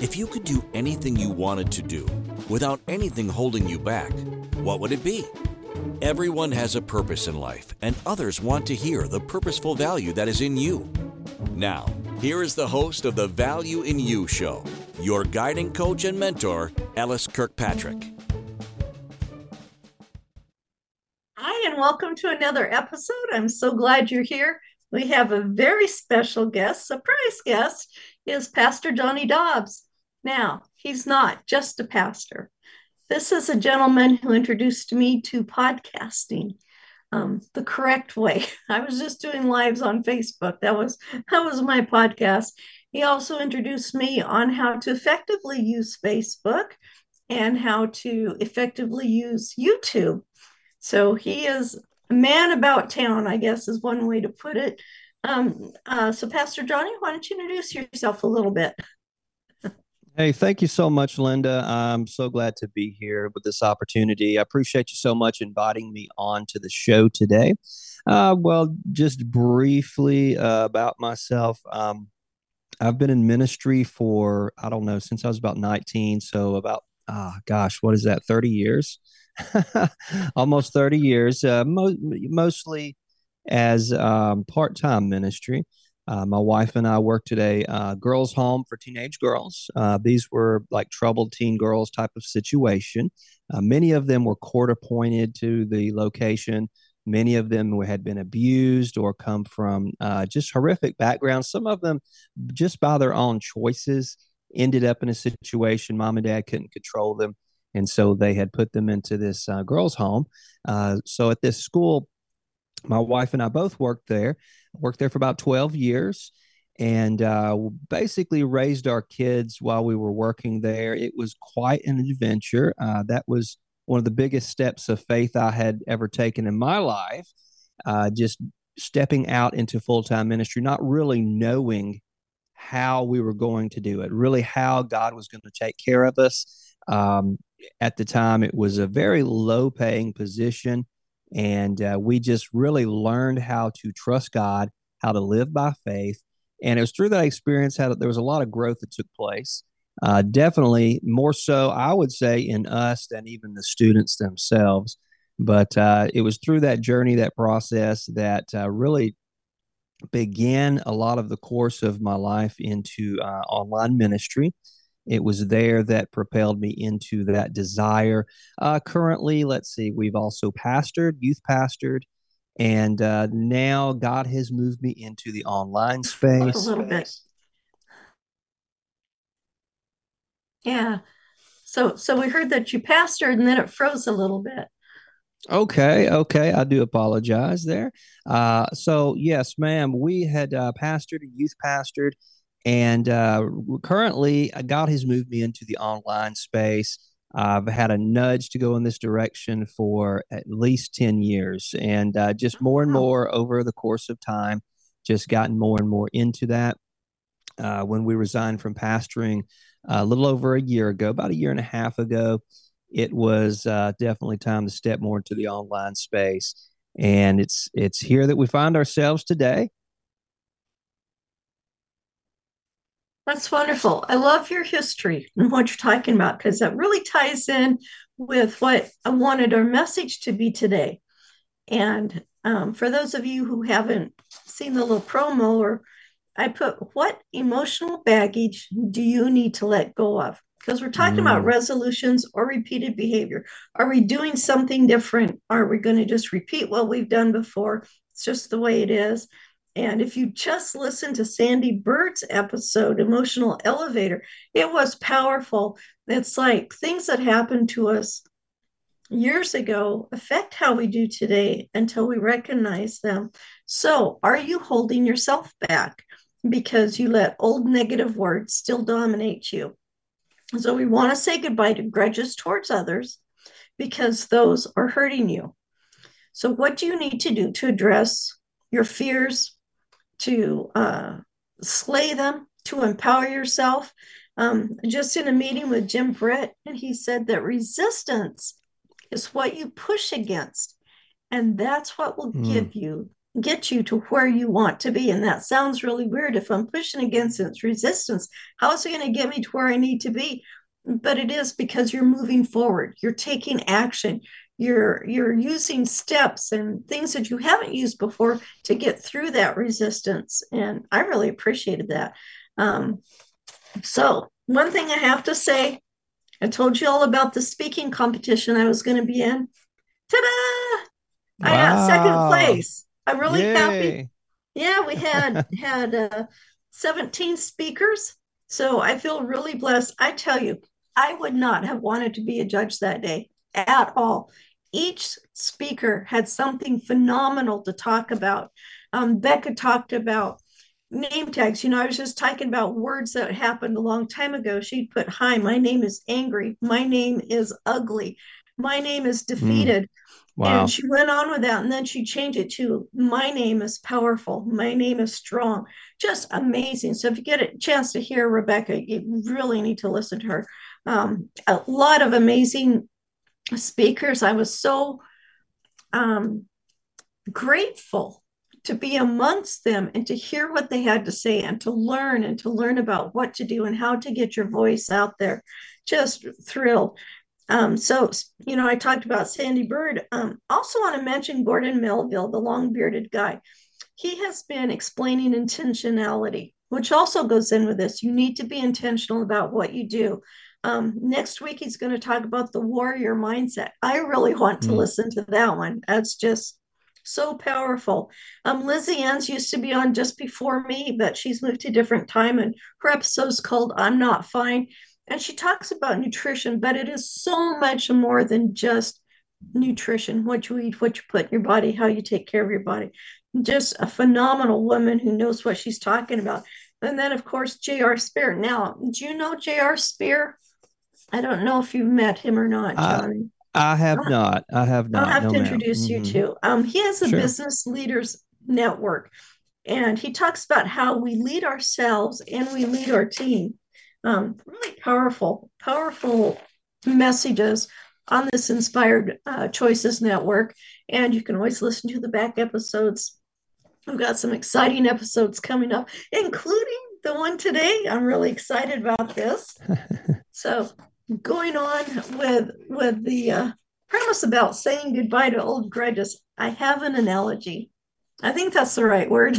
If you could do anything you wanted to do without anything holding you back, what would it be? Everyone has a purpose in life, and others want to hear the purposeful value that is in you. Now, here is the host of the Value in You show, your guiding coach and mentor, LS Kirkpatrick. Hi, and welcome to another episode. I'm so glad you're here. We have a very special guest, surprise guest, is Pastor Johnny Dobbs. Now, he's not just a pastor. This is a gentleman who introduced me to podcasting the correct way. I was just doing lives on Facebook. That was my podcast. He also introduced me on how to effectively use Facebook and how to effectively use YouTube. So he is a man about town, I guess is one way to put it. So Pastor Johnny, why don't you introduce yourself a little bit? Hey, thank you so much, Linda. I'm so glad to be here with this opportunity. I appreciate you so much inviting me on to the show today. Well, just briefly about myself, I've been in ministry for, since I was about 19. So about, 30 years, almost 30 years, mostly as part-time ministry. My wife and I worked at a girls' home for teenage girls. These were like troubled teen girls type of situation. Many of them were court-appointed to the location. Many of them had been abused or come from just horrific backgrounds. Some of them, just by their own choices, ended up in a situation mom and dad couldn't control them, and so they had put them into this girls' home. So at this school, my wife and I both worked there for about 12 years and basically raised our kids while we were working there. It was quite an adventure. That was one of the biggest steps of faith I had ever taken in my life, just stepping out into full-time ministry, not really knowing how we were going to do it, really how God was going to take care of us. At the time, it was a very low-paying position. And we just really learned how to trust God, how to live by faith. And it was through that experience how there was a lot of growth that took place. Definitely more so, I would say, in us than even the students themselves. But it was through that journey, that process, that really began a lot of the course of my life into online ministry. It was there that propelled me into that desire. Currently, we've also pastored, youth pastored, and now God has moved me into the online space. A little bit. Yeah. So we heard that you pastored and then it froze a little bit. Okay. I do apologize there. So yes, ma'am, we had pastored and youth pastored. And currently, God has moved me into the online space. I've had a nudge to go in this direction for at least 10 years. And just more and more over the course of time, just gotten more and more into that. When we resigned from pastoring a little over a year ago, about a year and a half ago, it was definitely time to step more into the online space. And it's here that we find ourselves today. That's wonderful. I love your history and what you're talking about, because that really ties in with what I wanted our message to be today. And for those of you who haven't seen the little promo, I put, what emotional baggage do you need to let go of? Because we're talking about resolutions or repeated behavior. Are we doing something different? Are we going to just repeat what we've done before? It's just the way it is. And if you just listen to Sandy Burt's episode, Emotional Elevator, it was powerful. It's like things that happened to us years ago affect how we do today until we recognize them. So are you holding yourself back because you let old negative words still dominate you? So we want to say goodbye to grudges towards others because those are hurting you. So what do you need to do to address your fears, to slay them, to empower yourself? Just in a meeting with Jim Britt, and he said that resistance is what you push against, and that's what will give you get you to where you want to be. And that sounds really weird. If I'm pushing against its resistance, how is it going to get me to where I need to be? But it is, because you're moving forward. You're taking action. You're using steps and things that you haven't used before to get through that resistance. And I really appreciated that. So one thing I have to say, I told you all about the speaking competition I was going to be in. Ta-da! Wow. I got second place. I'm really happy. Yeah, we had 17 speakers. So I feel really blessed. I tell you, I would not have wanted to be a judge that day at all. Each speaker had something phenomenal to talk about. Becca talked about name tags. You know, I was just talking about words that happened a long time ago. She'd put, hi, my name is angry. My name is ugly. My name is defeated. Wow. And she went on with that, and then she changed it to, my name is powerful. My name is strong. Just amazing. So if you get a chance to hear Rebecca, you really need to listen to her. A lot of amazing speakers. I was so grateful to be amongst them and to hear what they had to say and to learn about what to do and how to get your voice out there. Just thrilled. So, you know, I talked about Sandy Burt. Also want to mention Gordon Melville, the long-bearded guy. He has been explaining intentionality, which also goes in with this. You need to be intentional about what you do. Next week, he's going to talk about the warrior mindset. I really want to listen to that one. That's just so powerful. Lizzie Ann's used to be on just before me, but she's moved to different time, and her episode's called I'm Not Fine. And she talks about nutrition, but it is so much more than just nutrition, what you eat, what you put in your body, how you take care of your body. Just a phenomenal woman who knows what she's talking about. And then, of course, J.R. Spear. Now, do you know J.R. Spear? I don't know if you've met him or not, Johnny. I have not. I'll have to introduce you to. He has a business leaders network, and he talks about how we lead ourselves and we lead our team. Really powerful messages on this Inspired Choices Network. And you can always listen to the back episodes. I've got some exciting episodes coming up, including the one today. I'm really excited about this. So going on with the premise about saying goodbye to old grudges, I have an analogy. I think that's the right word.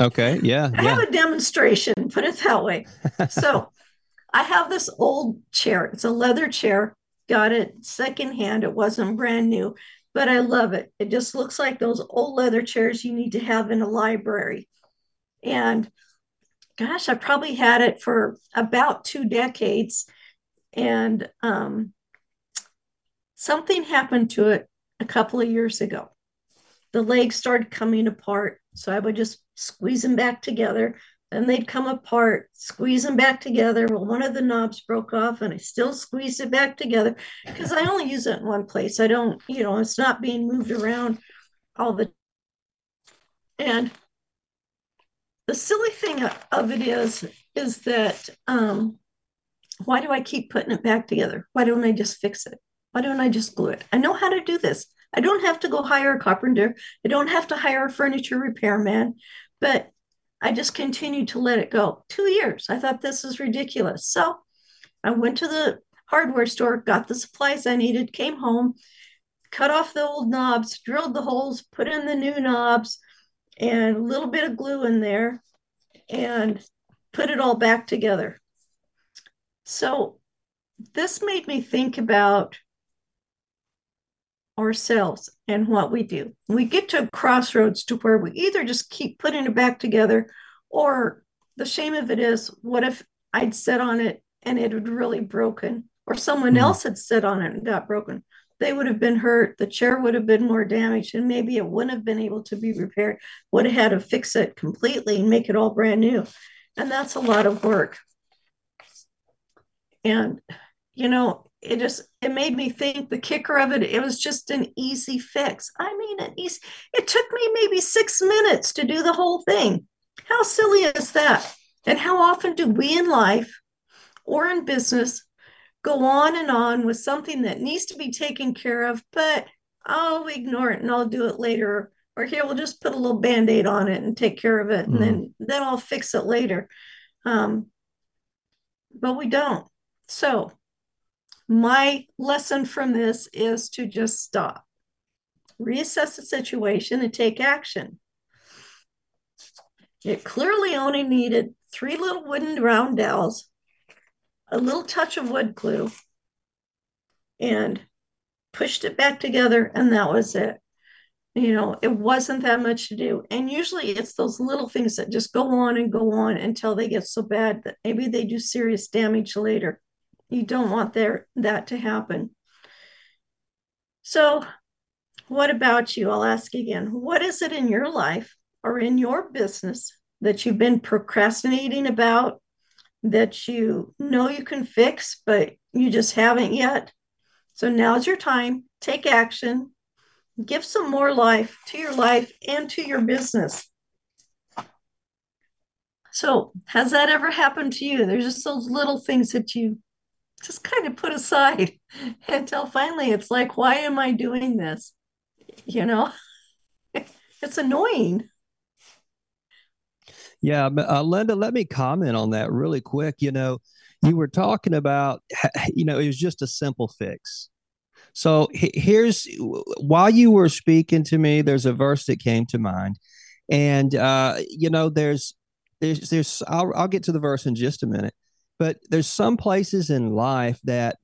Okay, yeah. I have a demonstration, put it that way. So I have this old chair. It's a leather chair. Got it secondhand. It wasn't brand new, but I love it. It just looks like those old leather chairs you need to have in a library. And gosh, I probably had it for about 2 decades. And something happened to it a couple of years ago. The legs started coming apart. So I would just squeeze them back together. And they'd come apart, squeeze them back together. Well, one of the knobs broke off, and I still squeezed it back together because I only use it in one place. I don't, you know, it's not being moved around all the time. And the silly thing of it is that why do I keep putting it back together? Why don't I just fix it? Why don't I just glue it? I know how to do this. I don't have to go hire a carpenter. I don't have to hire a furniture repairman, but I just continued to let it go. 2 years. I thought this is ridiculous. So I went to the hardware store, got the supplies I needed, came home, cut off the old knobs, drilled the holes, put in the new knobs, and a little bit of glue in there, and put it all back together. So this made me think about ourselves and what we do. We get to a crossroads to where we either just keep putting it back together, or the shame of it is, what if I'd sat on it and it had really broken, or someone else had sat on it and got broken? They would have been hurt. The chair would have been more damaged, and maybe it wouldn't have been able to be repaired. Would have had to fix it completely and make it all brand new. And that's a lot of work. And, you know, it made me think, the kicker of it, it was just an easy fix. I mean, it took me maybe 6 minutes to do the whole thing. How silly is that? And how often do we in life or in business go on and on with something that needs to be taken care of, but I'll ignore it and I'll do it later. or here, we'll just put a little Band-Aid on it and take care of it. And then I'll fix it later. But we don't. So my lesson from this is to just stop, reassess the situation, and take action. It clearly only needed 3 little wooden round dowels, a little touch of wood glue, and pushed it back together, and that was it. You know, it wasn't that much to do. And usually it's those little things that just go on until they get so bad that maybe they do serious damage later. You don't want that to happen. So what about you? I'll ask again. What is it in your life or in your business that you've been procrastinating about, that you know you can fix, but you just haven't yet? So now's your time. Take action. Give some more life to your life and to your business. So has that ever happened to you? There's just those little things that you just kind of put aside until finally it's like, why am I doing this? You know, it's annoying. Yeah, Linda, let me comment on that really quick. You know, you were talking about, you know, it was just a simple fix. So here's, while you were speaking to me, there's a verse that came to mind. And, you know, there's I'll get to the verse in just a minute. But there's some places in life that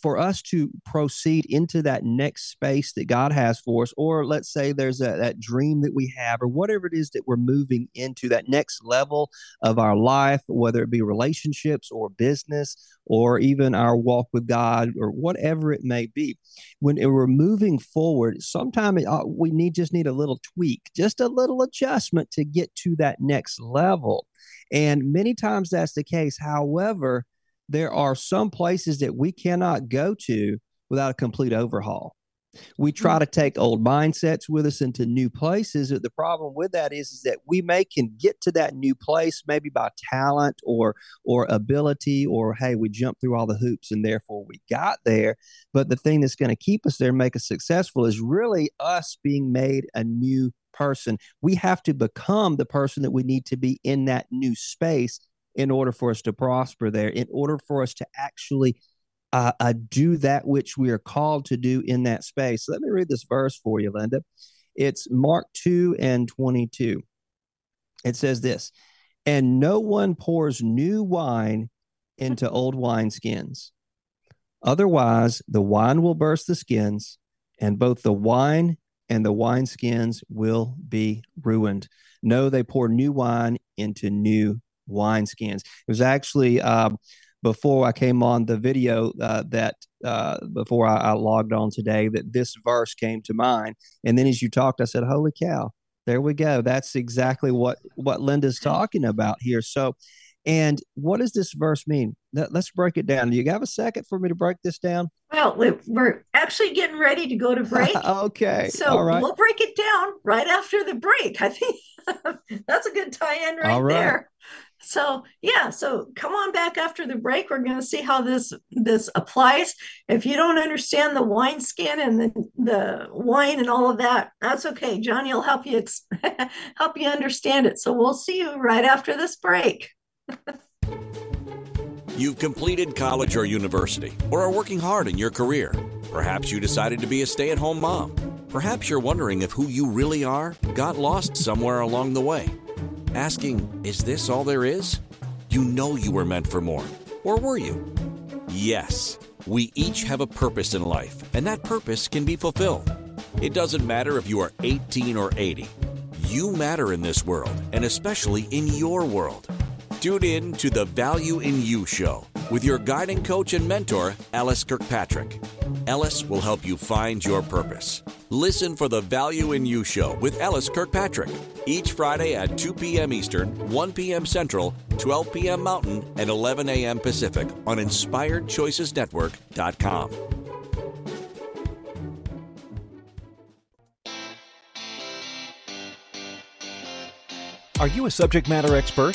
for us to proceed into that next space that God has for us, or let's say there's that dream that we have, or whatever it is that we're moving into, that next level of our life, whether it be relationships or business or even our walk with God or whatever it may be. When we're moving forward, sometimes we just need a little tweak, just a little adjustment to get to that next level. And many times that's the case. However, there are some places that we cannot go to without a complete overhaul. We try to take old mindsets with us into new places. The problem with that is that we can get to that new place maybe by talent or ability, or, hey, we jumped through all the hoops and therefore we got there. But the thing that's going to keep us there and make us successful is really us being made a new person. We have to become the person that we need to be in that new space in order for us to prosper there, in order for us to actually do that which we are called to do in that space. So let me read this verse for you, Linda. It's Mark 2:22. It says this, "And no one pours new wine into old wineskins. Otherwise, the wine will burst the skins, and both the wine and the wineskins will be ruined. No, they pour new wine into new wineskins." It was actually before I came on the video before I logged on today that this verse came to mind. And then as you talked, I said, holy cow, there we go. That's exactly what Linda's talking about here. So, and what does this verse mean? Let's break it down. Do you have a second for me to break this down? Well, we're actually getting ready to go to break. Okay. So all right, We'll break it down right after the break. I think that's a good tie-in right there. So, yeah, so come on back after the break. We're going to see how this applies. If you don't understand the wineskin and the wine and all of that, that's okay. Johnny will help you help you understand it. So we'll see you right after this break. You've completed college or university, or are working hard in your career. Perhaps you decided to be a stay-at-home mom. Perhaps you're wondering if who you really are got lost somewhere along the way. Asking, is this all there is? You know you were meant for more. Or were you? Yes, we each have a purpose in life, and that purpose can be fulfilled. It doesn't matter if you are 18 or 80. You matter in this world, and especially in your world. Tune in to the Value in You show with your guiding coach and mentor, LS Kirkpatrick. LS will help you find your purpose. Listen for the Value in You show with LS Kirkpatrick each Friday at 2 p.m. Eastern, 1 p.m. Central, 12 p.m. Mountain, and 11 a.m. Pacific on InspiredChoicesNetwork.com. Are you a subject matter expert?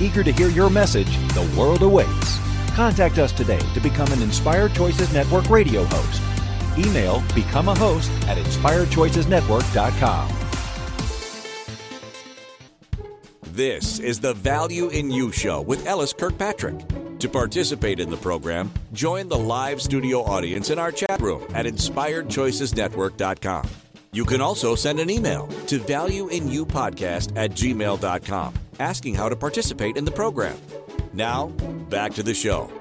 Eager to hear your message, the world awaits. Contact us today to become an Inspired Choices Network radio host. Email becomeahost@inspiredchoicesnetwork.com. This is the Value in You Show with LS Kirkpatrick. To participate in the program, join the live studio audience in our chat room at inspiredchoicesnetwork.com. You can also send an email to valueinyoupodcast@gmail.com asking how to participate in the program. Now, back to the show.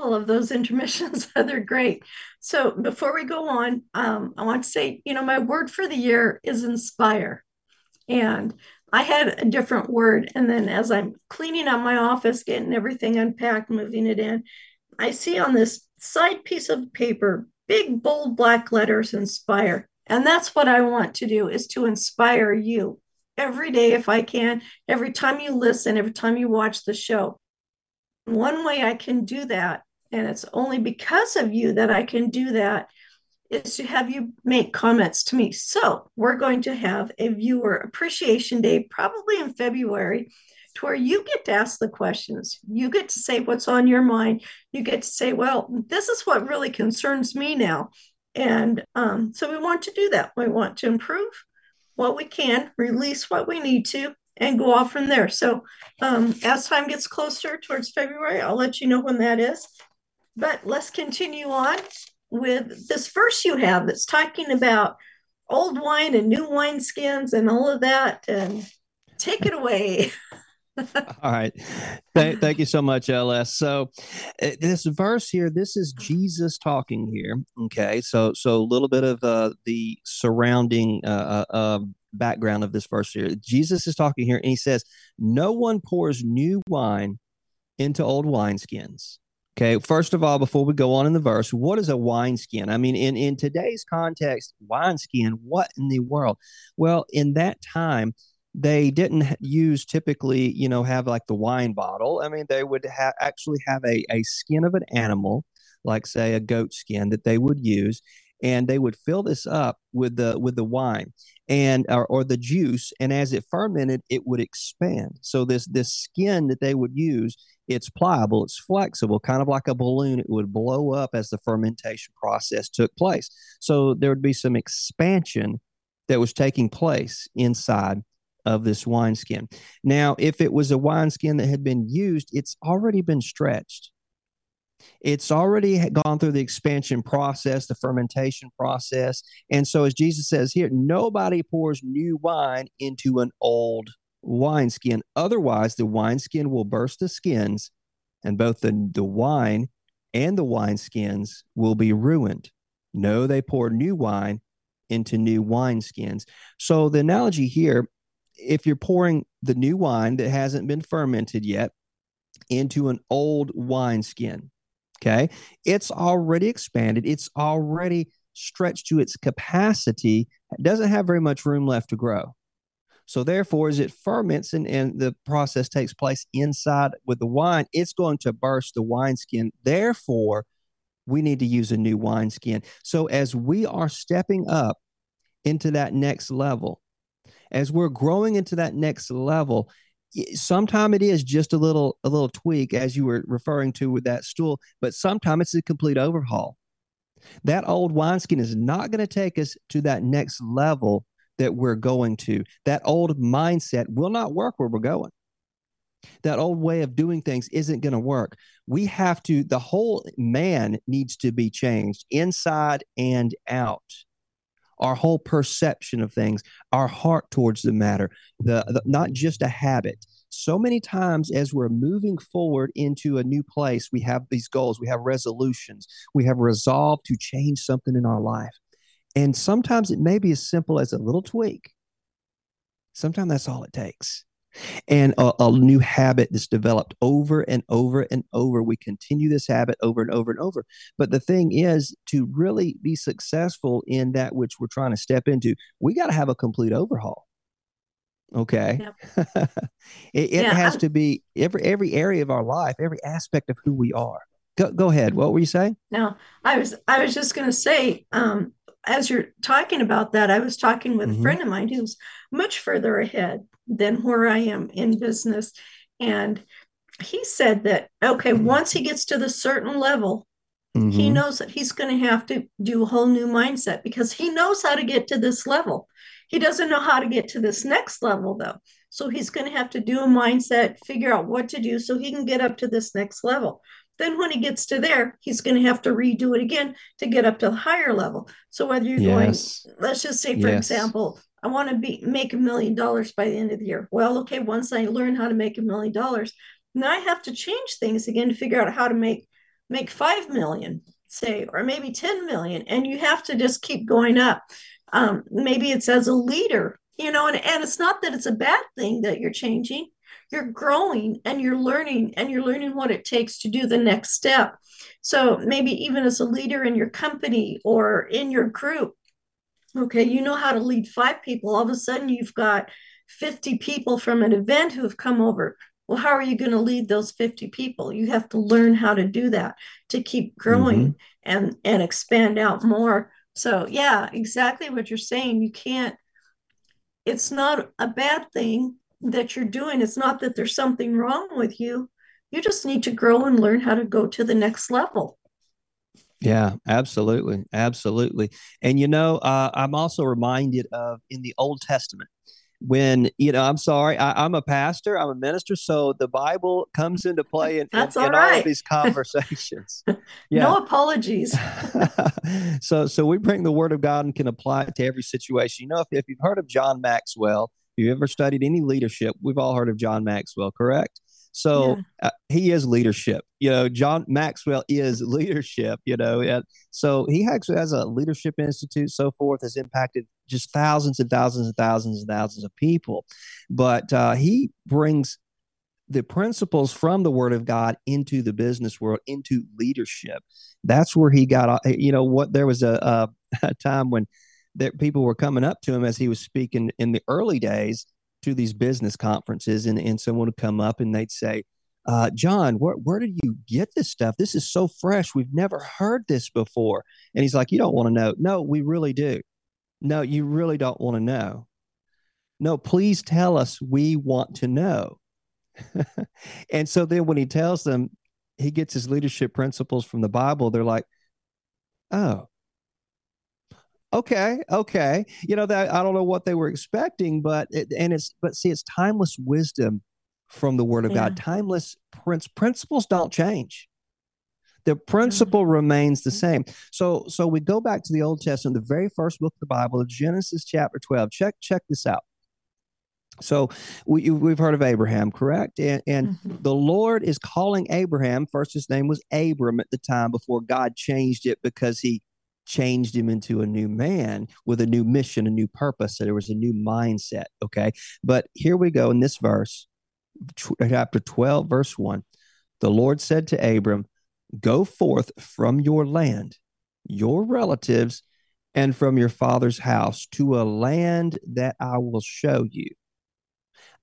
All of those intermissions, they're great. So before we go on, I want to say, my word for the year is inspire. And I had a different word. And then as I'm cleaning out my office, getting everything unpacked, moving it in, I see on this side piece of paper, big, bold, black letters, inspire. And that's what I want to do, is to inspire you every day if I can, every time you listen, every time you watch the show. One way I can do that, and it's only because of you that I can do that, is to have you make comments to me. So we're going to have a viewer appreciation day, probably in February, to where you get to ask the questions. You get to say what's on your mind. You get to say, well, this is what really concerns me now. And so we want to do that. We want to improve what we can, release what we need to, and go off from there. So as time gets closer towards February, I'll let you know when that is. But let's continue on with this verse you have that's talking about old wine and new wineskins and all of that. And take it away. All right. Thank you so much, LS. So this verse here, this is Jesus talking here. Okay. So a little bit of the surrounding background of this verse here. Jesus is talking here and he says, no one pours new wine into old wineskins. Okay. First of all, before we go on in the verse, what is a wineskin? I mean, in today's context, wineskin, what in the world? Well, in that time, they didn't use typically, have like the wine bottle. I mean, they would actually have a skin of an animal, like say a goat skin, that they would use, and they would fill this up with the wine and or the juice. And as it fermented, it would expand. So this skin that they would use, it's pliable, it's flexible, kind of like a balloon. It would blow up as the fermentation process took place. So there would be some expansion that was taking place inside of this wineskin. Now, if it was a wineskin that had been used, it's already been stretched. It's already gone through the expansion process, the fermentation process. And so as Jesus says here, nobody pours new wine into an old wineskin. Otherwise, the wineskin will burst the skins, and both the wine and the wineskins will be ruined. No, they pour new wine into new wineskins. So the analogy here, if you're pouring the new wine that hasn't been fermented yet into an old wineskin, okay, it's already expanded. It's already stretched to its capacity. It doesn't have very much room left to grow. So therefore, as it ferments and the process takes place inside with the wine, it's going to burst the wineskin. Therefore, we need to use a new wineskin. So as we are stepping up into that next level, as we're growing into that next level, sometimes it is just a little tweak, as you were referring to with that stool, but sometimes it's a complete overhaul. That old wineskin is not going to take us to that next level that we're going to. That old mindset will not work where we're going. That old way of doing things isn't going to work. We have to, the whole man needs to be changed inside and out. Our whole perception of things, our heart towards the matter, not just a habit. So many times as we're moving forward into a new place, we have these goals, we have resolutions, we have resolved to change something in our life. And sometimes it may be as simple as a little tweak. Sometimes that's all it takes. And a new habit that's developed over and over and over. We continue this habit over and over and over. But the thing is, to really be successful in that which we're trying to step into, we got to have a complete overhaul. Okay. Yep. It has to be every area of our life, every aspect of who we are. Go ahead. What were you saying? No, I was just going to say, as you're talking about that, I was talking with a friend of mine who's much further ahead than where I am in business. And he said that, okay, once he gets to the certain level, he knows that he's going to have to do a whole new mindset because he knows how to get to this level. He doesn't know how to get to this next level, though. So he's going to have to do a mindset, figure out what to do so he can get up to this next level. Then when he gets to there, he's going to have to redo it again to get up to the higher level. So whether you're going, let's just say, for example, I want to make $1 million by the end of the year. Well, okay, once I learn how to make $1 million, now I have to change things again to figure out how to make 5 million, say, or maybe 10 million. And you have to just keep going up. Maybe it's as a leader, and it's not that it's a bad thing that you're changing. You're growing and you're learning what it takes to do the next step. So maybe even as a leader in your company or in your group, okay, you know how to lead 5 people. All of a sudden you've got 50 people from an event who have come over. Well, how are you going to lead those 50 people? You have to learn how to do that to keep growing and expand out more. So yeah, exactly what you're saying. It's not a bad thing that you're doing. It's not that there's something wrong with you. You just need to grow and learn how to go to the next level. Yeah, absolutely. Absolutely. And, I'm also reminded of in the Old Testament when, I'm a pastor, I'm a minister. So the Bible comes into play in all of these conversations. No apologies. So we bring the word of God and can apply it to every situation. If you've heard of John Maxwell, if you've ever studied any leadership, we've all heard of John Maxwell, correct? So he is leadership. John Maxwell is leadership, And so he actually has a leadership institute, so forth, has impacted just thousands and thousands and thousands and thousands of people. But he brings the principles from the Word of God into the business world, into leadership. That's where he got, there was a time when that people were coming up to him as he was speaking in the early days to these business conferences. And someone would come up and they'd say, John, where did you get this stuff? This is so fresh. We've never heard this before. And he's like, you don't want to know. No, we really do. No, you really don't want to know. No, please tell us. We want to know. And so then when he tells them, he gets his leadership principles from the Bible. They're like, oh, okay. That I don't know what they were expecting, but it's timeless wisdom from the Word of God. Timeless principles don't change. The principle remains the same. So we go back to the Old Testament, the very first book of the Bible, Genesis chapter 12. Check this out. So we've heard of Abraham, correct? And the Lord is calling Abraham. First, his name was Abram at the time before God changed it because he changed him into a new man with a new mission, a new purpose. So there was a new mindset. Okay. But here we go in this verse, chapter 12, verse 1. The Lord said to Abram, go forth from your land, your relatives, and from your father's house to a land that I will show you.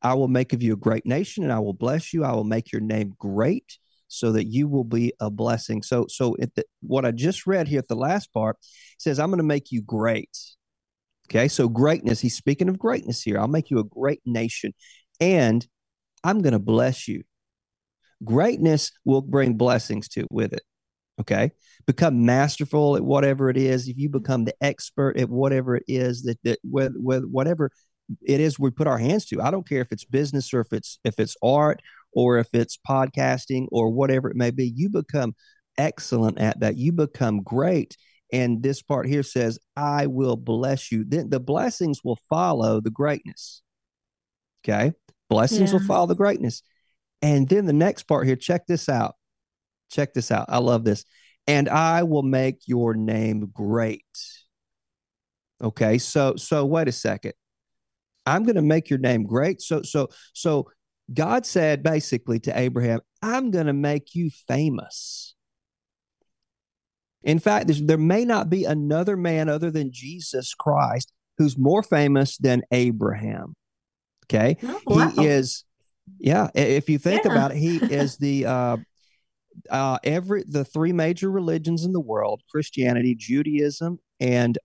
I will make of you a great nation and I will bless you. I will make your name great, so that you will be a blessing. So what I just read here at the last part says, I'm going to make you great. Okay, so greatness, he's speaking of greatness here. I'll make you a great nation, and I'm going to bless you. Greatness will bring blessings with it, okay? Become masterful at whatever it is. If you become the expert at whatever it is, whatever it is we put our hands to. I don't care if it's business or if it's art, or if it's podcasting or whatever it may be, you become excellent at that. You become great. And this part here says, I will bless you. Then the blessings will follow the greatness. Okay. Blessings will follow the greatness. And then the next part here, check this out. I love this. And I will make your name great. Okay. So wait a second. I'm going to make your name great. So God said basically to Abraham, I'm going to make you famous. In fact, there may not be another man other than Jesus Christ who's more famous than Abraham. Okay. Oh, wow. He is. Yeah. If you think about it, he is the three major religions in the world, Christianity, Judaism, and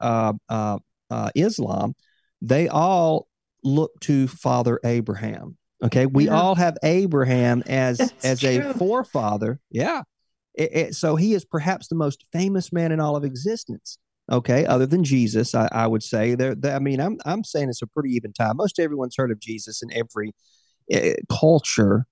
Islam, they all look to Father Abraham. Okay. We all have Abraham as a forefather. Yeah. So he is perhaps the most famous man in all of existence. Okay, other than Jesus, I would say there. I mean, I'm saying it's a pretty even tie. Most everyone's heard of Jesus in every culture,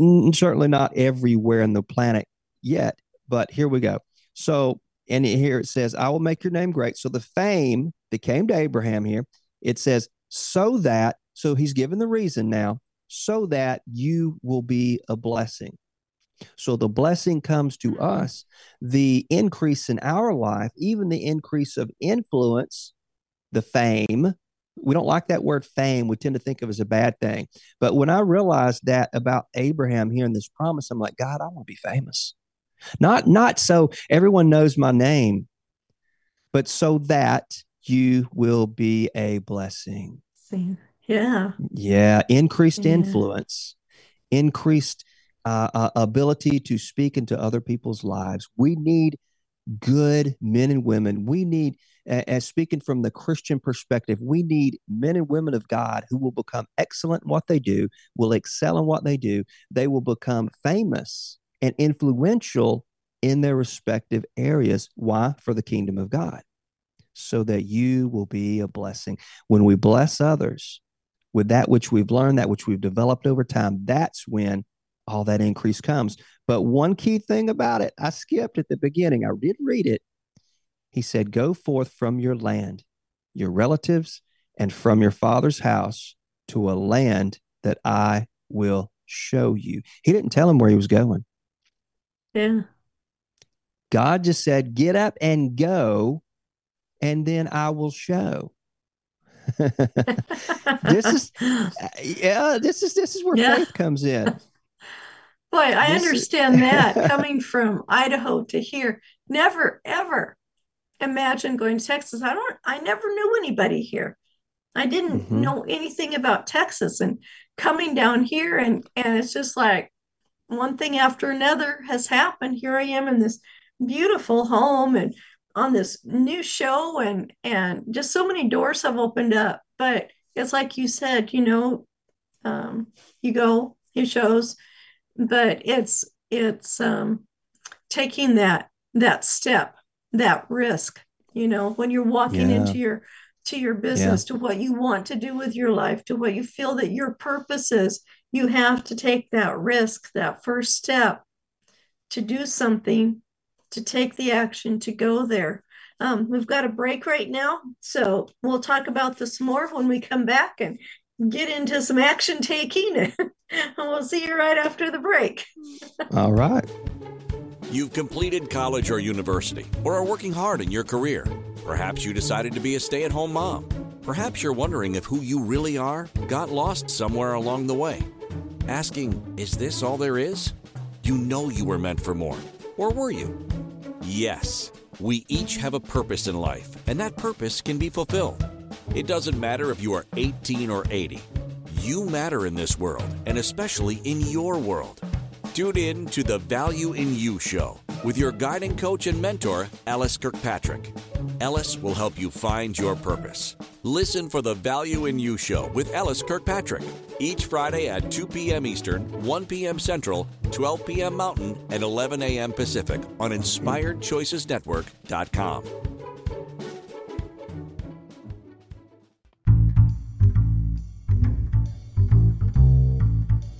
certainly not everywhere on the planet yet. But here we go. So, and here it says, "I will make your name great." So the fame that came to Abraham here, it says, so he's given the reason now, so that you will be a blessing. So the blessing comes to us, the increase in our life, even the increase of influence, the fame. We don't like that word fame. We tend to think of it as a bad thing. But when I realized that about Abraham here in this promise, I'm like, God, I want to be famous. Not so everyone knows my name, but so that you will be a blessing. Yeah. Yeah. Increased influence, increased ability to speak into other people's lives. We need good men and women. We need, as speaking from the Christian perspective, we need men and women of God who will become excellent in what they do, will excel in what they do. They will become famous and influential in their respective areas. Why? For the kingdom of God, so that you will be a blessing. When we bless others with that which we've learned, that which we've developed over time, that's when all that increase comes. But one key thing about it, I skipped at the beginning. I did read it. He said, go forth from your land, your relatives, and from your father's house to a land that I will show you. He didn't tell him where he was going. Yeah. God just said, get up and go, and then I will show. This is where faith comes in. Boy, I understand that. Coming from Idaho to here, never, ever imagine going to Texas. I never knew anybody here. I didn't know anything about Texas, and coming down here and it's just like one thing after another has happened. Here I am in this beautiful home and on this new show and just so many doors have opened up. But it's like you said, you go, you shows. But it's taking that step, that risk, when you're walking into your business, to what you want to do with your life, to what you feel that your purpose is. You have to take that risk, that first step to do something, to take the action, to go there. We've got a break right now, so we'll talk about this more when we come back and get into some action taking, and we'll see you right after the break. All right. You've completed college or university, or are working hard in your career. Perhaps you decided to be a stay-at-home mom. Perhaps you're wondering if who you really are got lost somewhere along the way. Asking, is this all there is? You know you were meant for more. Or were you? Yes, we each have a purpose in life, and that purpose can be fulfilled. It doesn't matter if you are 18 or 80. You matter in this world, and especially in your world. Tune in to the Value in You show with your guiding coach and mentor, LS Kirkpatrick. LS will help you find your purpose. Listen for the Value in You show with LS Kirkpatrick each Friday at 2 p.m. Eastern, 1 p.m. Central, 12 p.m. Mountain, and 11 a.m. Pacific on InspiredChoicesNetwork.com.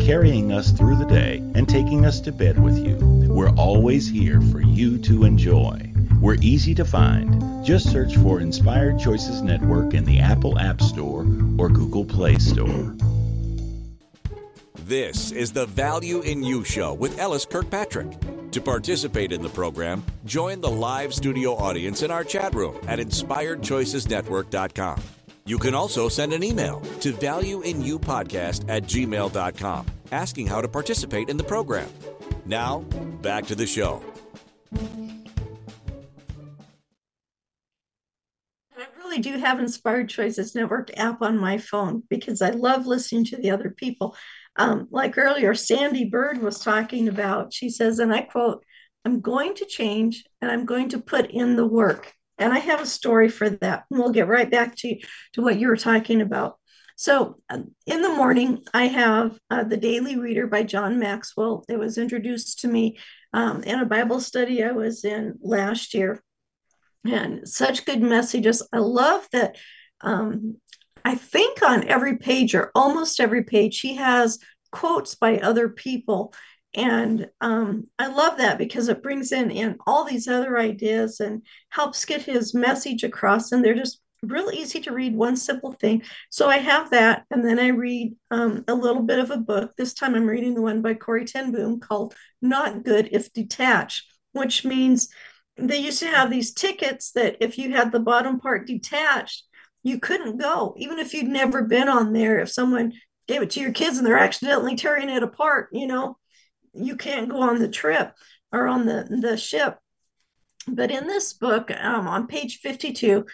carrying us through the day, and taking us to bed with you. We're always here for you to enjoy. We're easy to find. Just search for Inspired Choices Network in the Apple App Store or Google Play Store. This is the Value in You Show with LS Kirkpatrick. To participate in the program, join the live studio audience in our chat room at inspiredchoicesnetwork.com. You can also send an email to valueinyoupodcast@gmail.com asking how to participate in the program. Now, back to the show. I really do have Inspired Choices Network app on my phone because I love listening to the other people. Like earlier, Sandy Burt was talking about, she says, and I quote, "I'm going to change and I'm going to put in the work." And I have a story for that. And we'll get right back to what you were talking about. So in the morning, I have the Daily Reader by John Maxwell. It was introduced to me in a Bible study I was in last year. And such good messages. I love that. I think on every page or almost every page, he has quotes by other people. And I love that because it brings in all these other ideas and helps get his message across. And they're just real easy to read, one simple thing. So I have that. And then I read a little bit of a book. This time I'm reading the one by Corrie Ten Boom called Not Good If Detached, which means they used to have these tickets that if you had the bottom part detached, you couldn't go, even if you'd never been on there. If someone gave it to your kids and they're accidentally tearing it apart, you know, you can't go on the trip or on the ship. But in this book, on page 52,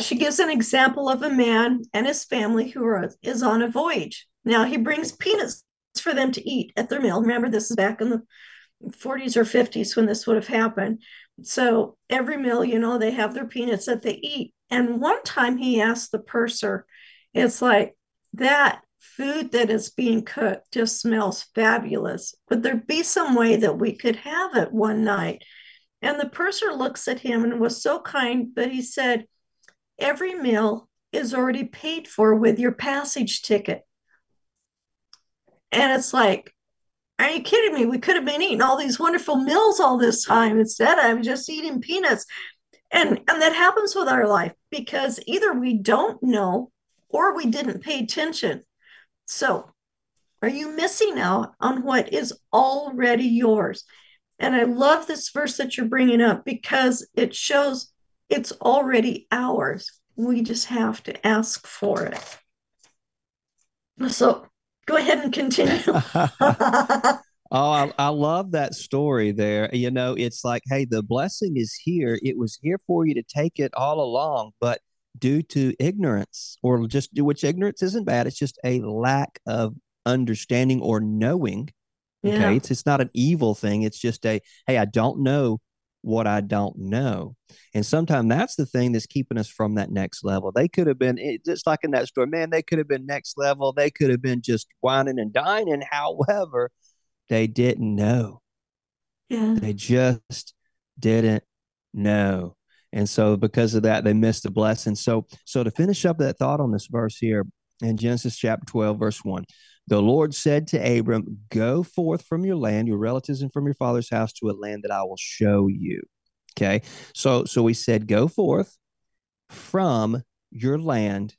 she gives an example of a man and his family who is on a voyage. Now, he brings peanuts for them to eat at their meal. Remember, this is back in the 40s or 50s when this would have happened. So every meal, you know, they have their peanuts that they eat. And one time he asked the purser, it's like, that food that is being cooked just smells fabulous. Would there be some way that we could have it one night? And the purser looks at him and was so kind, but he said, every meal is already paid for with your passage ticket. And it's like, are you kidding me? We could have been eating all these wonderful meals all this time. Instead, I'm just eating peanuts. And that happens with our life because either we don't know or we didn't pay attention. So are you missing out on what is already yours? And I love this verse that you're bringing up because it shows it's already ours. We just have to ask for it. So go ahead and continue. Oh, I love that story there. You know, it's like, hey, the blessing is here. It was here for you to take it all along, but due to ignorance or just which ignorance isn't bad. It's just a lack of understanding or knowing. Okay. Yeah. It's not an evil thing. It's just a, hey, I don't know what I don't know. And sometimes that's the thing that's keeping us from that next level. They could have been, just like in that story, man, they could have been next level. They could have been just whining and dining. However, they didn't know. Yeah. They just didn't know. And so because of that, they missed the blessing. So to finish up that thought on this verse here in Genesis chapter 12, verse 1, the Lord said to Abram, go forth from your land, your relatives, and from your father's house to a land that I will show you. Okay. So he said, go forth from your land,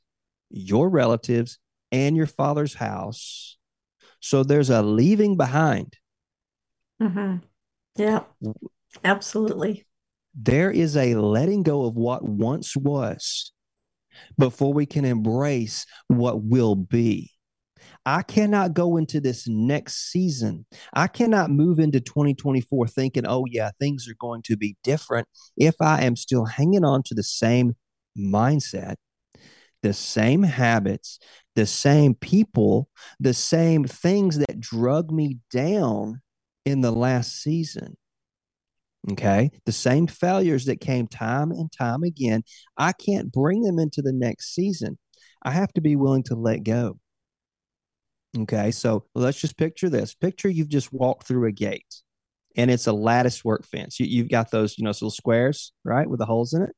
your relatives, and your father's house. So there's a leaving behind. Mm-hmm. Yeah, absolutely. There is a letting go of what once was before we can embrace what will be. I cannot go into this next season. I cannot move into 2024 thinking, oh, yeah, things are going to be different if I am still hanging on to the same mindset, the same habits, the same people, the same things that drug me down in the last season. Okay. The same failures that came time and time again. I can't bring them into the next season. I have to be willing to let go. Okay. So let's just picture this. Picture you've just walked through a gate and it's a lattice work fence. You've got those, you know, little squares, right? With the holes in it.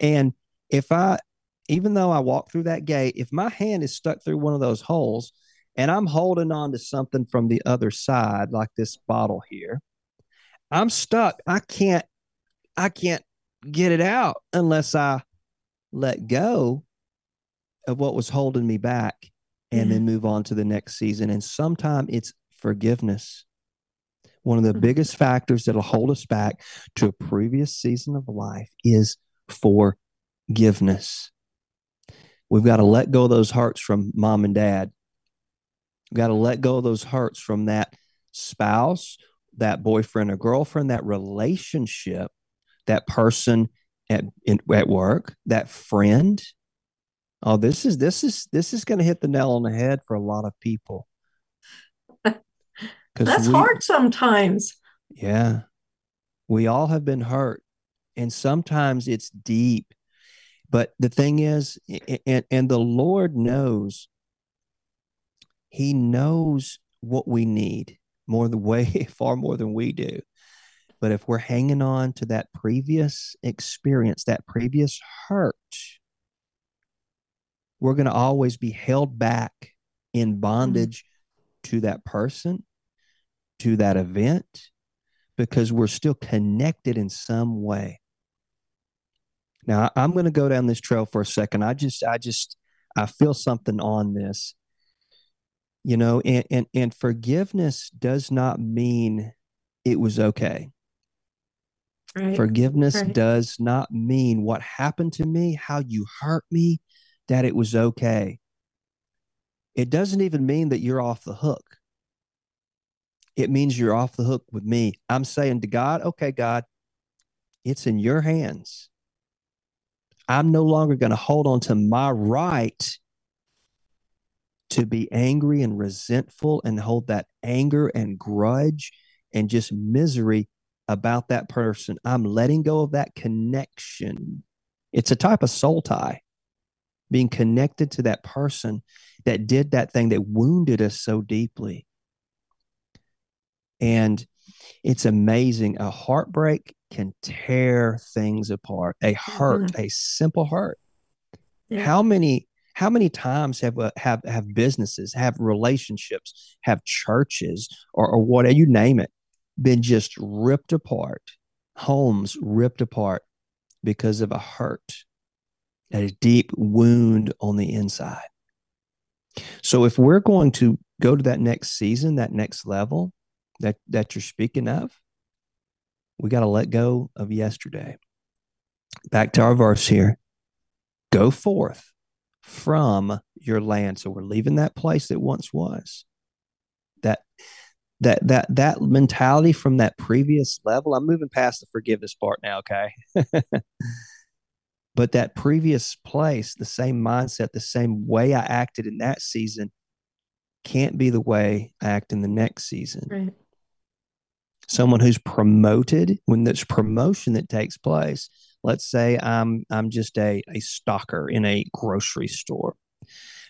And even though I walk through that gate, if my hand is stuck through one of those holes and I'm holding on to something from the other side, like this bottle here, I'm stuck. I can't get it out unless I let go of what was holding me back and then move on to the next season. And sometimes it's forgiveness. One of the biggest factors that'll hold us back to a previous season of life is forgiveness. We've got to let go of those hurts from mom and dad. We've got to let go of those hurts from that spouse, that boyfriend or girlfriend, that relationship, that person at work, that friend. Oh, this is going to hit the nail on the head for a lot of people. That's hard sometimes. Yeah. We all have been hurt, and sometimes it's deep. But the thing is, and the Lord knows, He knows what we need far more than we do. But if we're hanging on to that previous experience, that previous hurt, we're going to always be held back in bondage to that person, to that event, because we're still connected in some way. Now, I'm going to go down this trail for a second. I feel something on this, you know, and forgiveness does not mean it was okay. Right. Forgiveness does not mean what happened to me, how you hurt me, that it was okay. It doesn't even mean that you're off the hook. It means you're off the hook with me. I'm saying to God, okay, God, it's in your hands. I'm no longer going to hold on to my right to be angry and resentful and hold that anger and grudge and just misery about that person. I'm letting go of that connection. It's a type of soul tie, being connected to that person that did that thing that wounded us so deeply. And it's amazing. A heartbreak can tear things apart. A hurt, a simple hurt. Yeah. How many times have businesses, have relationships, have churches, or whatever, you name it, been just ripped apart, homes ripped apart because of a hurt, a deep wound on the inside. So if we're going to go to that next season, that next level that you're speaking of, we got to let go of yesterday. Back to our verse here. Go forth from your land. So we're leaving that place that once was. That mentality from that previous level. I'm moving past the forgiveness part now, okay? But that previous place, the same mindset, the same way I acted in that season can't be the way I act in the next season. Right. Someone who's promoted, when there's promotion that takes place, let's say I'm just a stalker in a grocery store.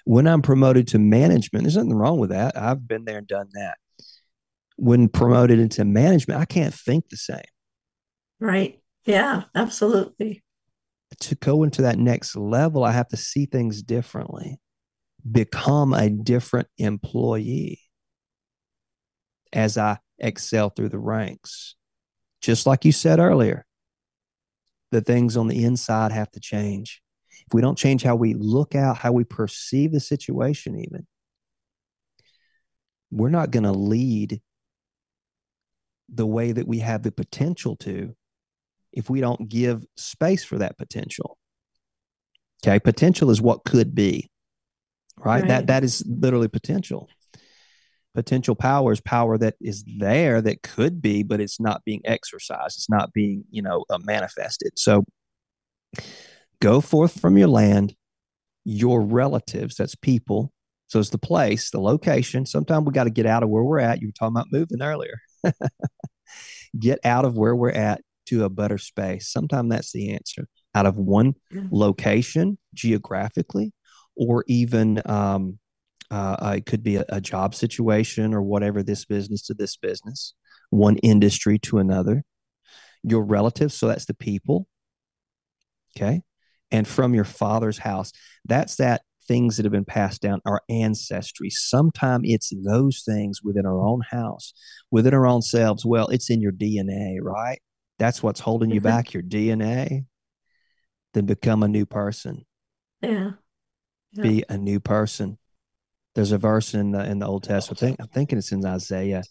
When I'm promoted to management, there's nothing wrong with that. I've been there and done that. When promoted into management, I can't think the same. Right. Yeah, absolutely. To go into that next level, I have to see things differently, become a different employee as I excel through the ranks. Just like you said earlier, the things on the inside have to change. If we don't change how we look out, how we perceive the situation even, we're not going to lead the way that we have the potential to if we don't give space for that potential. Okay, potential is what could be, right? That is literally potential. Potential power is power that is there, that could be, but it's not being exercised. It's not being, manifested. So go forth from your land, your relatives, that's people. So it's the place, the location. Sometimes we got to get out of where we're at. You were talking about moving earlier. Get out of where we're at to a better space. Sometimes that's the answer. Out of one location geographically, or even, it could be a job situation or whatever, this business, one industry to another, your relatives. So that's the people. Okay. And from your father's house, that's that things that have been passed down, our ancestry. Sometimes it's those things within our own house, within our own selves. Well, it's in your DNA, right? That's what's holding you back, your DNA. Then become a new person. Yeah. Yeah. Be a new person. There's a verse in the Old Testament. I'm thinking it's in Isaiah.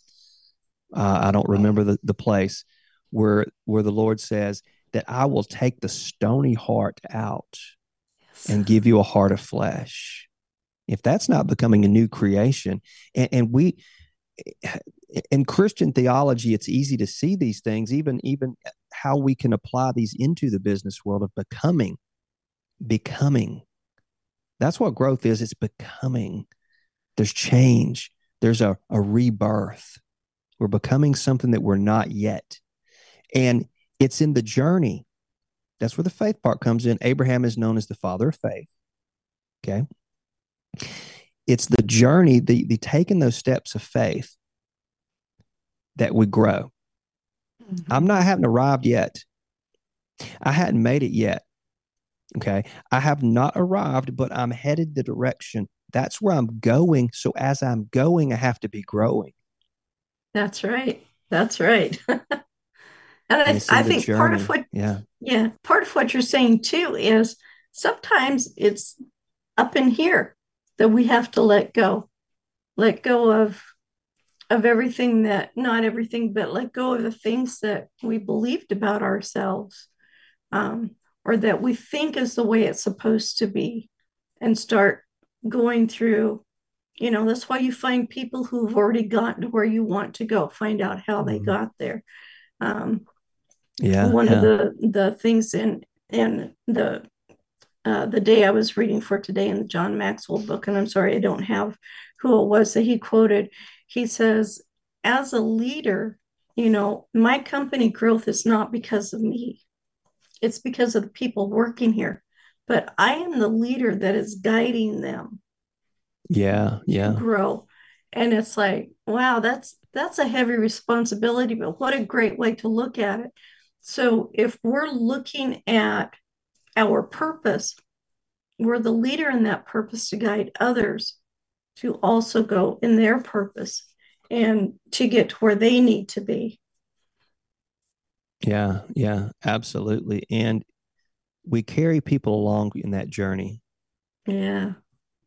I don't remember the place where the Lord says that I will take the stony heart out and give you a heart of flesh. If that's not becoming a new creation, and we in Christian theology, it's easy to see these things, even how we can apply these into the business world of becoming. That's what growth is. It's becoming. There's change. There's a rebirth. We're becoming something that we're not yet. And it's in the journey. That's where the faith part comes in. Abraham is known as the father of faith. Okay. It's the journey, the taking those steps of faith that we grow. Mm-hmm. I haven't arrived yet. I hadn't made it yet. Okay. I have not arrived, but I'm headed the direction. That's where I'm going. So as I'm going, I have to be growing. That's right. That's right. And I think journey. part of what you're saying too is sometimes it's up in here that we have to let go of everything that, not everything, but let go of the things that we believed about ourselves, or that we think is the way it's supposed to be, and start going through. You know, that's why you find people who've already gotten to where you want to go. Find out how they got there. One of the things in the day I was reading for today in the John Maxwell book, and I'm sorry I don't have who it was that he quoted. He says, as a leader, you know, my company growth is not because of me. It's because of the people working here, but I am the leader that is guiding them. To grow. And it's like, wow, that's a heavy responsibility, but what a great way to look at it. So if we're looking at our purpose, we're the leader in that purpose to guide others to also go in their purpose and to get to where they need to be. Yeah, absolutely. And we carry people along in that journey. Yeah.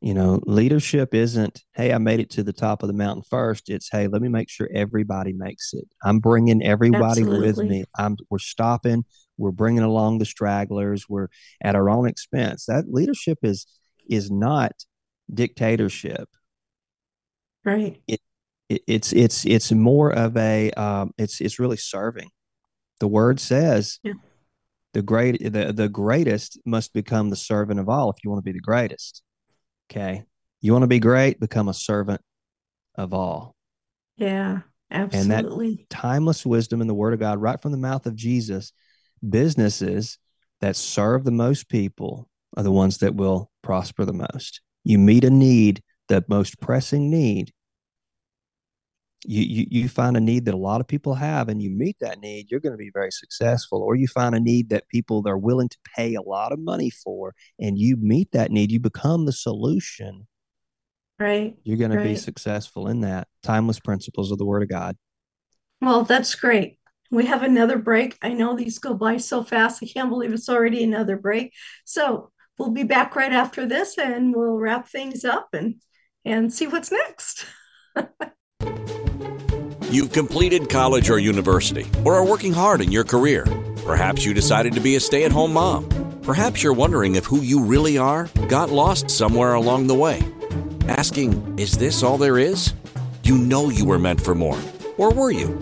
You know, leadership isn't, hey, I made it to the top of the mountain first. It's, hey, let me make sure everybody makes it. I'm bringing everybody with me. We're stopping. We're bringing along the stragglers. We're at our own expense. That leadership is not dictatorship. Right. It's more of a, it's really serving. The word says the greatest must become the servant of all if you want to be the greatest. Okay. You want to be great, become a servant of all. Yeah, absolutely. And that timeless wisdom in the Word of God, right from the mouth of Jesus, businesses that serve the most people are the ones that will prosper the most. You meet a need, the most pressing need. You find a need that a lot of people have, and you meet that need, you're going to be very successful. Or you find a need that people are willing to pay a lot of money for, and you meet that need, you become the solution. Right. You're going to be successful in that. Timeless principles of the Word of God. Well, that's great. We have another break. I know these go by so fast. I can't believe it's already another break. So we'll be back right after this, and we'll wrap things up and see what's next. You've completed college or university, or are working hard in your career. Perhaps you decided to be a stay-at-home mom. Perhaps you're wondering if who you really are got lost somewhere along the way. Asking, is this all there is? You know you were meant for more. Or were you?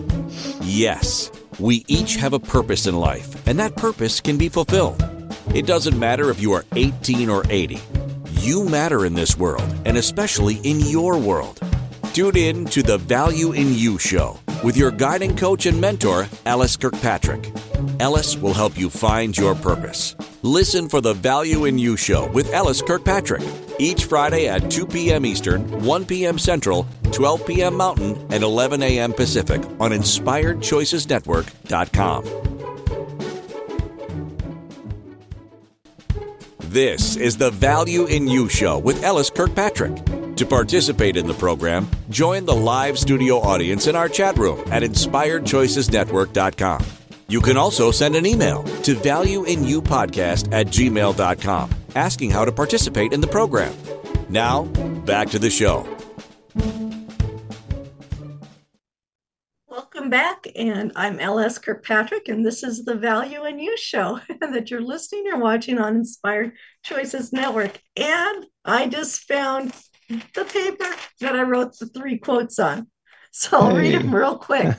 Yes, we each have a purpose in life, and that purpose can be fulfilled. It doesn't matter if you are 18 or 80. You matter in this world, and especially in your world. Tune in to the Value in You show with your guiding coach and mentor, LS Kirkpatrick. LS will help you find your purpose. Listen for the Value in You show with LS Kirkpatrick each Friday at 2 p.m. Eastern, 1 p.m. Central, 12 p.m. Mountain, and 11 a.m. Pacific on InspiredChoicesNetwork.com. This is the Value in You Show with LS Kirkpatrick. To participate in the program, join the live studio audience in our chat room at inspiredchoicesnetwork.com. You can also send an email to valueinyoupodcast@gmail.com asking how to participate in the program. Now, back to the show. Welcome back, and I'm LS Kirkpatrick, and this is the Value in You Show that you're listening or watching on Inspired Choices Network. And I just found the paper that I wrote the three quotes on. So I'll read them real quick.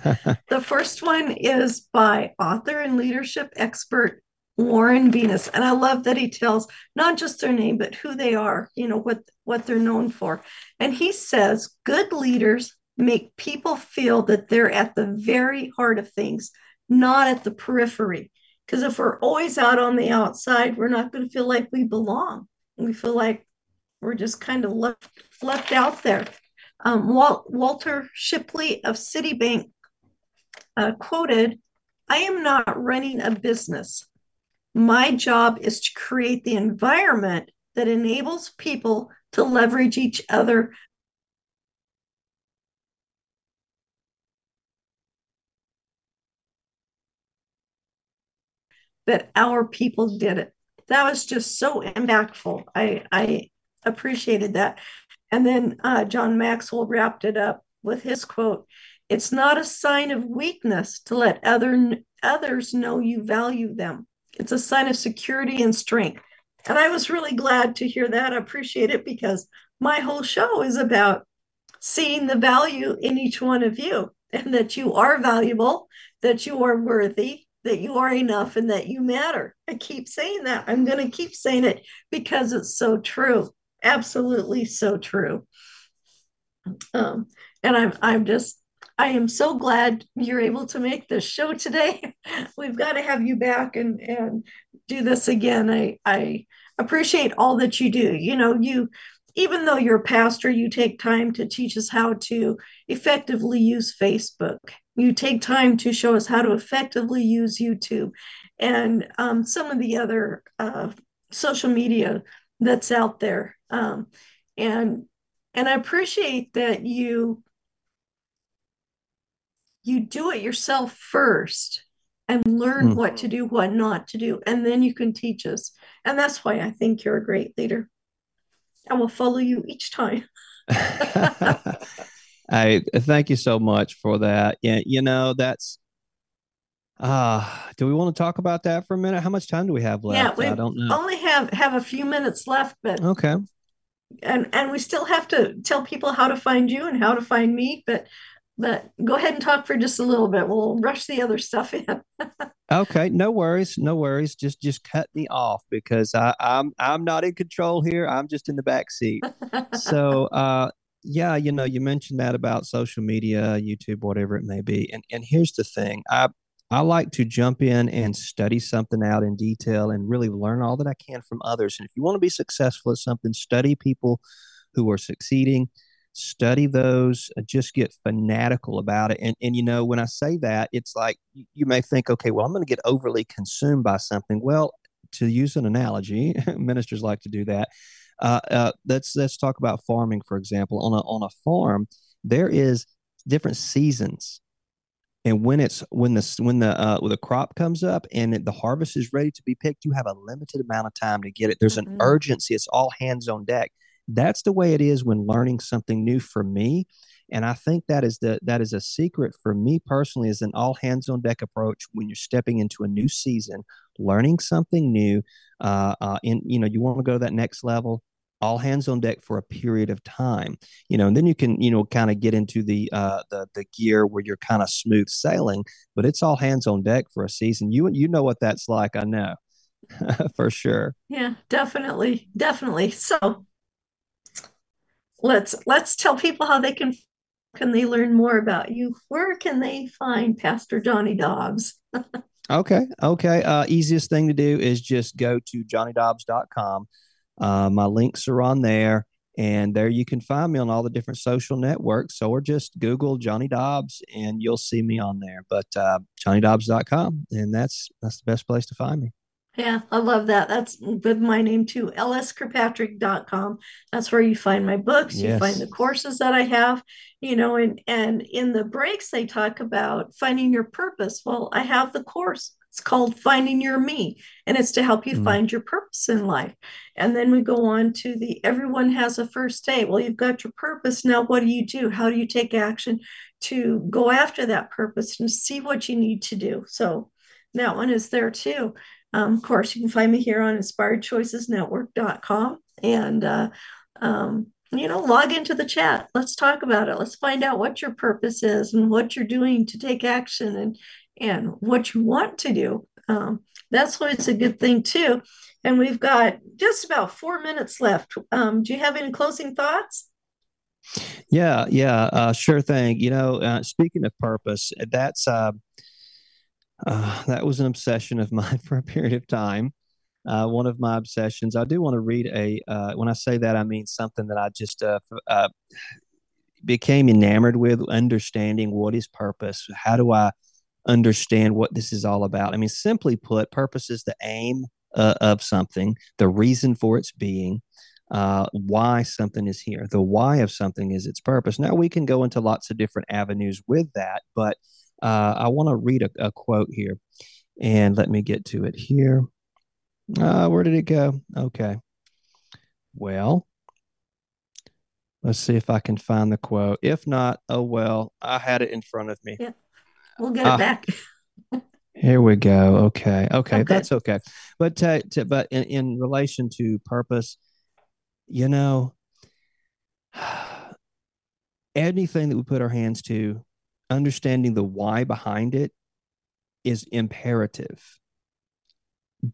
The first one is by author and leadership expert Warren Venus. And I love that he tells not just their name, but who they are, you know, what they're known for. And he says, good leaders make people feel that they're at the very heart of things, not at the periphery. Because if we're always out on the outside, we're not going to feel like we belong. We feel like we're just kind of left out there. Walter Shipley of Citibank quoted, I am not running a business. My job is to create the environment that enables people to leverage each other. That our people did it. That was just so impactful. I appreciated that. And then John Maxwell wrapped it up with his quote, it's not a sign of weakness to let others know you value them. It's a sign of security and strength. And I was really glad to hear that. I appreciate it because my whole show is about seeing the value in each one of you and that you are valuable, that you are worthy, that you are enough, and that you matter. I keep saying that. I'm going to keep saying it because it's so true. Absolutely so true. And I am so glad you're able to make this show today. We've got to have you back and do this again. I appreciate all that you do. You know, you, even though you're a pastor, you take time to teach us how to effectively use Facebook. You take time to show us how to effectively use YouTube and some of the other social media that's out there. And I appreciate that you do it yourself first and learn what to do, what not to do, and then you can teach us. And that's why I think you're a great leader. I will follow you each time. I thank you so much for that. Yeah, you know, that's do we want to talk about that for a minute? How much time do we have left? Yeah, we only have a few minutes left, but okay. And we still have to tell people how to find you and how to find me, but go ahead and talk for just a little bit. We'll rush the other stuff in. Okay. No worries. Just cut me off because I'm not in control here. I'm just in the back seat. So, yeah, you know, you mentioned that about social media, YouTube, whatever it may be. And here's the thing. I like to jump in and study something out in detail and really learn all that I can from others. And if you want to be successful at something, study people who are succeeding, study those, just get fanatical about it. And you know, when I say that, it's like you may think, okay, well, I'm going to get overly consumed by something. Well, to use an analogy, ministers like to do that. Let's talk about farming, for example. On a farm, there is different seasons. And when the crop comes up and the harvest is ready to be picked, you have a limited amount of time to get it. There's an urgency. It's all hands on deck. That's the way it is when learning something new for me. And I think that is a secret for me personally, is an all hands on deck approach when you're stepping into a new season, learning something new. And you know, you want to go to that next level. All hands on deck for a period of time, you know, and then you can, you know, kind of get into the gear where you're kind of smooth sailing, but it's all hands on deck for a season. You know what that's like. I know for sure. Yeah, definitely. Definitely. So let's tell people how they can they learn more about you? Where can they find Pastor Johnny Dobbs? Okay. Easiest thing to do is just go to johnnydobbs.com. My links are on there, and there you can find me on all the different social networks, or just Google Johnny Dobbs and you'll see me on there, but johnnydobbs.com, and that's the best place to find me. Yeah, I love that. That's with my name too, lskirkpatrick.com. That's where you find my books, you find the courses that I have, you know, and in the breaks, they talk about finding your purpose. Well, I have the course. It's called Finding Your Me, and it's to help you find your purpose in life. And then we go on to the everyone has a first day. Well, you've got your purpose. Now, what do you do? How do you take action to go after that purpose and see what you need to do? So that one is there too. Of course, you can find me here on inspiredchoicesnetwork.com and, you know, log into the chat. Let's talk about it. Let's find out what your purpose is and what you're doing to take action and what you want to do. That's why it's a good thing too. And we've got just about 4 minutes left. Do you have any closing thoughts? Yeah, sure thing. You know, speaking of purpose, that's, that was an obsession of mine for a period of time. One of my obsessions. I do want to read when I say that, I mean something that I just became enamored with, understanding what is purpose. How do I understand what this is all about? I mean, simply put, purpose is the aim of something, the reason for its being, why something is here. The why of something is its purpose. Now, we can go into lots of different avenues with that, but I want to read a quote here, and let me get to it here. Where did it go? Okay. Well, let's see if I can find the quote. If not, oh, well, I had it in front of me. Yeah. We'll get it back. Here we go. Okay. That's okay. But, in relation to purpose, you know, anything that we put our hands to, understanding the why behind it is imperative.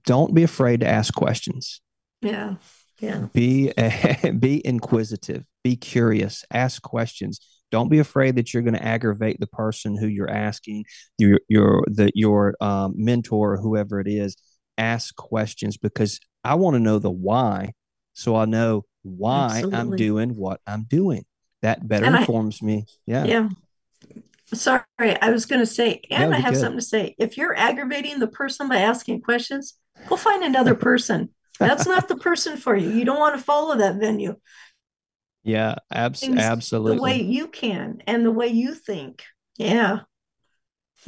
Don't be afraid to ask questions. Yeah. Be inquisitive. Be curious. Ask questions. Don't be afraid that you're going to aggravate the person who you're asking, your mentor, whoever it is. Ask questions, because I want to know the why, so I know why I'm doing what I'm doing. That better informs me. Yeah. Sorry, I was going to say, and I have something to say. If you're aggravating the person by asking questions, go find another person. That's not the person for you. You don't want to follow that venue. Yeah, absolutely. The way you can and the way you think. Yeah.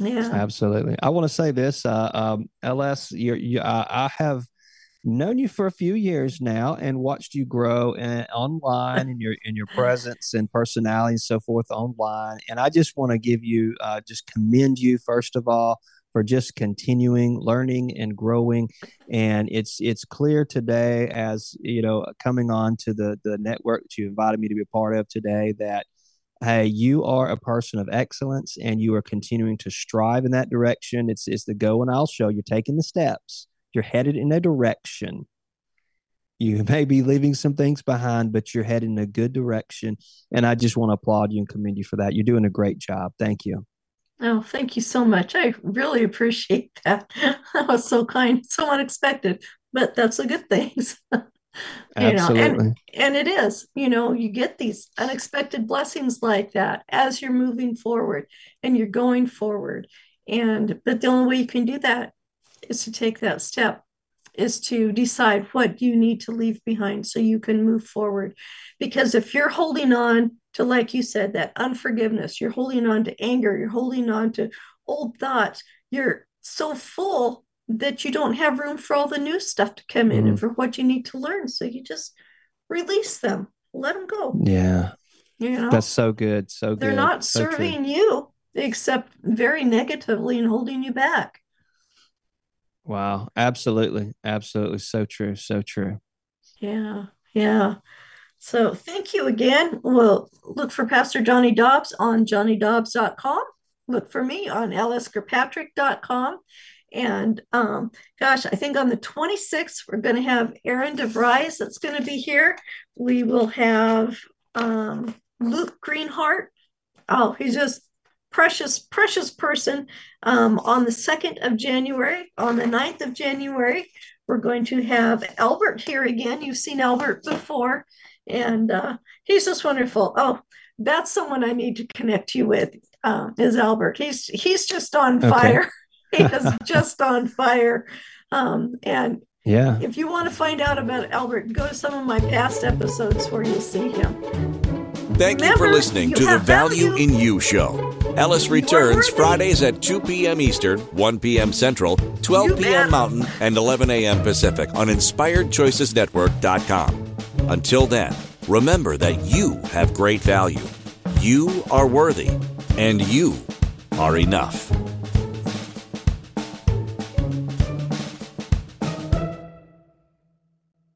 Absolutely. I want to say this, LS, I have known you for a few years now and watched you grow online and your presence and personality and so forth online. And I just want to give you, just commend you first of all for just continuing learning and growing. And it's clear today, as you know, coming on to the network that you invited me to be a part of today, that hey, you are a person of excellence and you are continuing to strive in that direction. It's the go and I'll show. You're taking the steps. You're headed in a direction. You may be leaving some things behind, but you're headed in a good direction. And I just want to applaud you and commend you for that. You're doing a great job. Thank you. Oh, thank you so much. I really appreciate that. That was so kind, so unexpected, but that's a good thing. Absolutely. You know, and it is, you know, you get these unexpected blessings like that as you're moving forward and you're going forward. But the only way you can do that is to take that step, is to decide what you need to leave behind so you can move forward. Because if you're holding on to, like you said, that unforgiveness, you're holding on to anger, you're holding on to old thoughts, you're so full that you don't have room for all the new stuff to come in and for what you need to learn. So you just release them, let them go. Yeah. You know? That's so good. So good. They're not serving you except very negatively and holding you back. Wow. Absolutely. Absolutely. So true. So true. Yeah. So thank you again. We'll look for Pastor Johnny Dobbs on johnnydobbs.com. Look for me on lskirkpatrick.com. And I think on the 26th, we're going to have Aaron DeVries that's going to be here. We will have Luke Greenhart. Oh, he's just precious person. On the 2nd of January, on the 9th of January, we're going to have Albert here again. You've seen Albert before, and he's just wonderful. Oh, that's someone I need to connect you with, is Albert. He's just on fire. He is just on fire. And yeah, if you want to find out about Albert, go to some of my past episodes where you'll see him. Thank you for listening to the Value in You show. Alice returns Fridays at 2 p.m. Eastern, 1 p.m. Central, 12 p.m. Mountain, and 11 a.m. Pacific on InspiredChoicesNetwork.com. Until then, remember that you have great value. You are worthy, and you are enough.